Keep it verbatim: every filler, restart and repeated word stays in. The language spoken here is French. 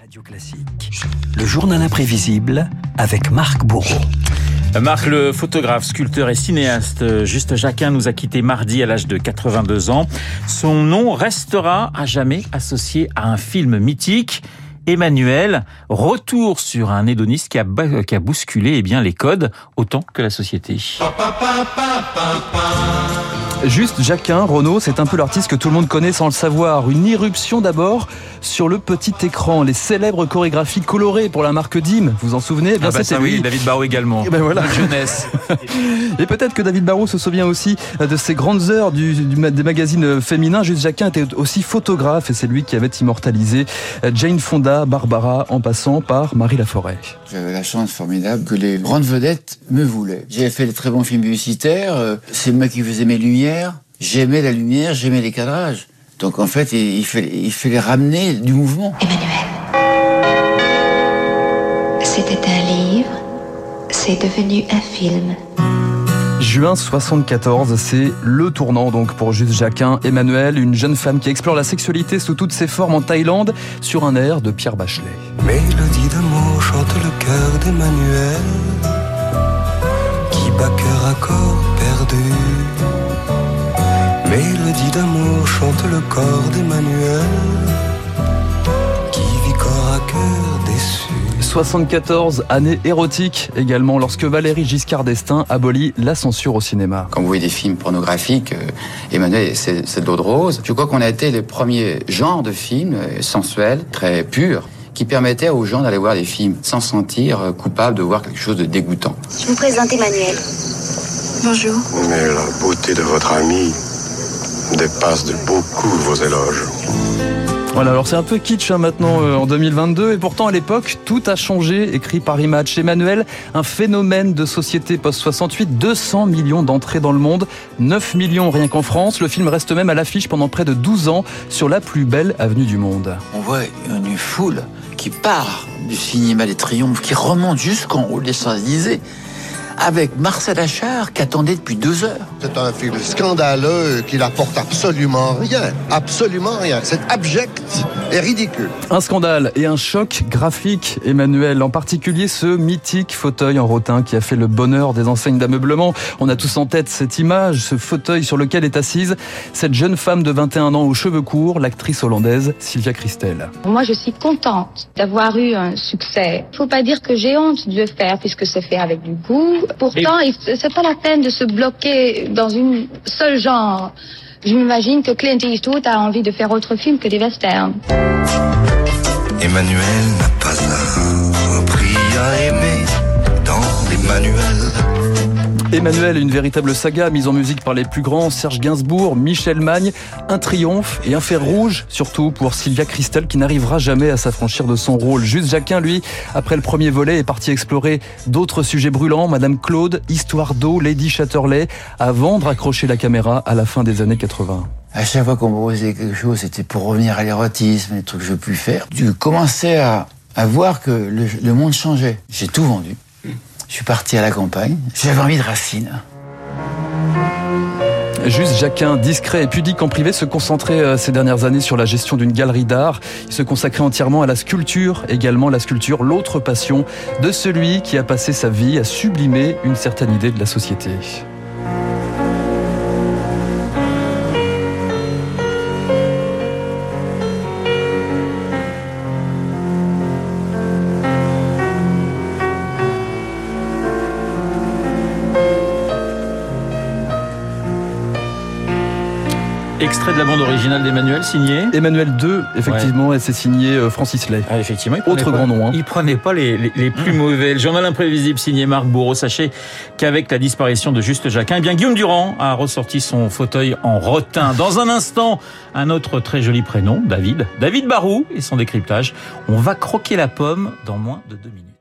Radio Classique, le journal imprévisible avec Marc Bourreau. Marc, le photographe, sculpteur et cinéaste Just Jaeckin nous a quittés mardi à l'âge de quatre-vingt-deux ans. Son nom restera à jamais associé à un film mythique. Emmanuelle, retour sur un hédoniste qui a, qui a bousculé eh bien, les codes autant que la société. Pa, pa, pa, pa, pa, pa. Just Jaeckin, Renaud, c'est un peu l'artiste que tout le monde connaît sans le savoir. Une irruption d'abord sur le petit écran. Les célèbres chorégraphies colorées pour la marque D I M, vous en souvenez? eh bien, ah bah ça, oui, David Barou également. Et ben voilà. La jeunesse. Et peut-être que David Barou se souvient aussi de ses grandes heures du, du, des magazines féminins. Just Jaeckin était aussi photographe et c'est lui qui avait immortalisé Jane Fonda, Barbara, en passant par Marie Laforêt. J'avais la chance formidable que les grandes vedettes me voulaient. J'avais fait de très bons films publicitaires, c'est moi qui faisais mes lumières, j'aimais la lumière, j'aimais les cadrages. Donc en fait, il fallait il fallait ramener du mouvement. Emmanuelle, c'était un livre, c'est devenu un film. Juin soixante-quatorze, c'est le tournant donc pour Just Jaeckin. Emmanuelle, une jeune femme qui explore la sexualité sous toutes ses formes en Thaïlande sur un air de Pierre Bachelet. Mélodie d'amour chante le cœur d'Emmanuelle qui bat cœur à corps perdu. Mélodie d'amour chante le corps d'Emmanuelle qui vit corps à cœur déçu. soixante-quatorze, année érotique également, lorsque Valéry Giscard d'Estaing abolit la censure au cinéma. Quand vous voyez des films pornographiques, euh, Emmanuelle, c'est, c'est de l'eau de rose. Je crois qu'on a été le premier genre de film euh, sensuel, très pur, qui permettait aux gens d'aller voir des films sans sentir euh, coupable de voir quelque chose de dégoûtant. Je vous présente Emmanuelle. Bonjour. Mais la beauté de votre amie dépasse de beaucoup vos éloges. Voilà, alors c'est un peu kitsch hein, maintenant euh, en deux mille vingt-deux, et pourtant à l'époque tout a changé, écrit Paris Match. Emmanuelle, un phénomène de société post-soixante-huit, deux cents millions d'entrées dans le monde, neuf millions rien qu'en France. Le film reste même à l'affiche pendant près de douze ans sur la plus belle avenue du monde. On voit une foule qui part du cinéma Les Triomphes, qui remonte jusqu'en haut des Champs-Élysées, avec Marcel Achard qui attendait depuis deux heures. C'est un film scandaleux qui n'apporte absolument rien. Absolument rien. C'est abject et ridicule. Un scandale et un choc graphique, Emmanuelle. En particulier ce mythique fauteuil en rotin qui a fait le bonheur des enseignes d'ameublement. On a tous en tête cette image, ce fauteuil sur lequel est assise cette jeune femme de vingt et un ans aux cheveux courts, l'actrice hollandaise Sylvia Kristel. Moi, je suis contente d'avoir eu un succès. Il ne faut pas dire que j'ai honte de le faire puisque c'est fait avec du goût. Pourtant, c'est pas la peine de se bloquer dans une seul genre. Je m'imagine que Clint Eastwood a envie de faire autre film que des westerns. Emmanuelle n'a pas appris à aimer dans les manuels. Emmanuelle, une véritable saga mise en musique par les plus grands, Serge Gainsbourg, Michel Magne, un triomphe et un fer rouge, surtout pour Sylvia Kristel qui n'arrivera jamais à s'affranchir de son rôle. Just Jaeckin, lui, après le premier volet, est parti explorer d'autres sujets brûlants, Madame Claude, Histoire d'eau, Lady Chatterley, avant de raccrocher la caméra à la fin des années quatre-vingt. À chaque fois qu'on me proposait quelque chose, c'était pour revenir à l'érotisme, les trucs que je puis faire. Je commençais à, à voir que le, le monde changeait. J'ai tout vendu. Je suis parti à la campagne, j'avais envie de racines. Just Jaeckin, discret et pudique en privé, se concentrait euh, ces dernières années sur la gestion d'une galerie d'art. Il se consacrait entièrement à la sculpture, également la sculpture, l'autre passion de celui qui a passé sa vie à sublimer une certaine idée de la société. Extrait de la bande originale d'Emmanuelle, signé Emmanuelle deux, effectivement, ouais. Elle s'est signée euh, Francis Lay. Ah, effectivement, autre pas, grand nom. Hein. Il prenait pas les, les, les plus mmh. mauvais. Le journal imprévisible signé Marc Bourreau. Sachez qu'avec la disparition de Just Jaeckin, eh bien Guillaume Durand a ressorti son fauteuil en rotin. Dans un instant, un autre très joli prénom, David, David Barou et son décryptage. On va croquer la pomme dans moins de deux minutes.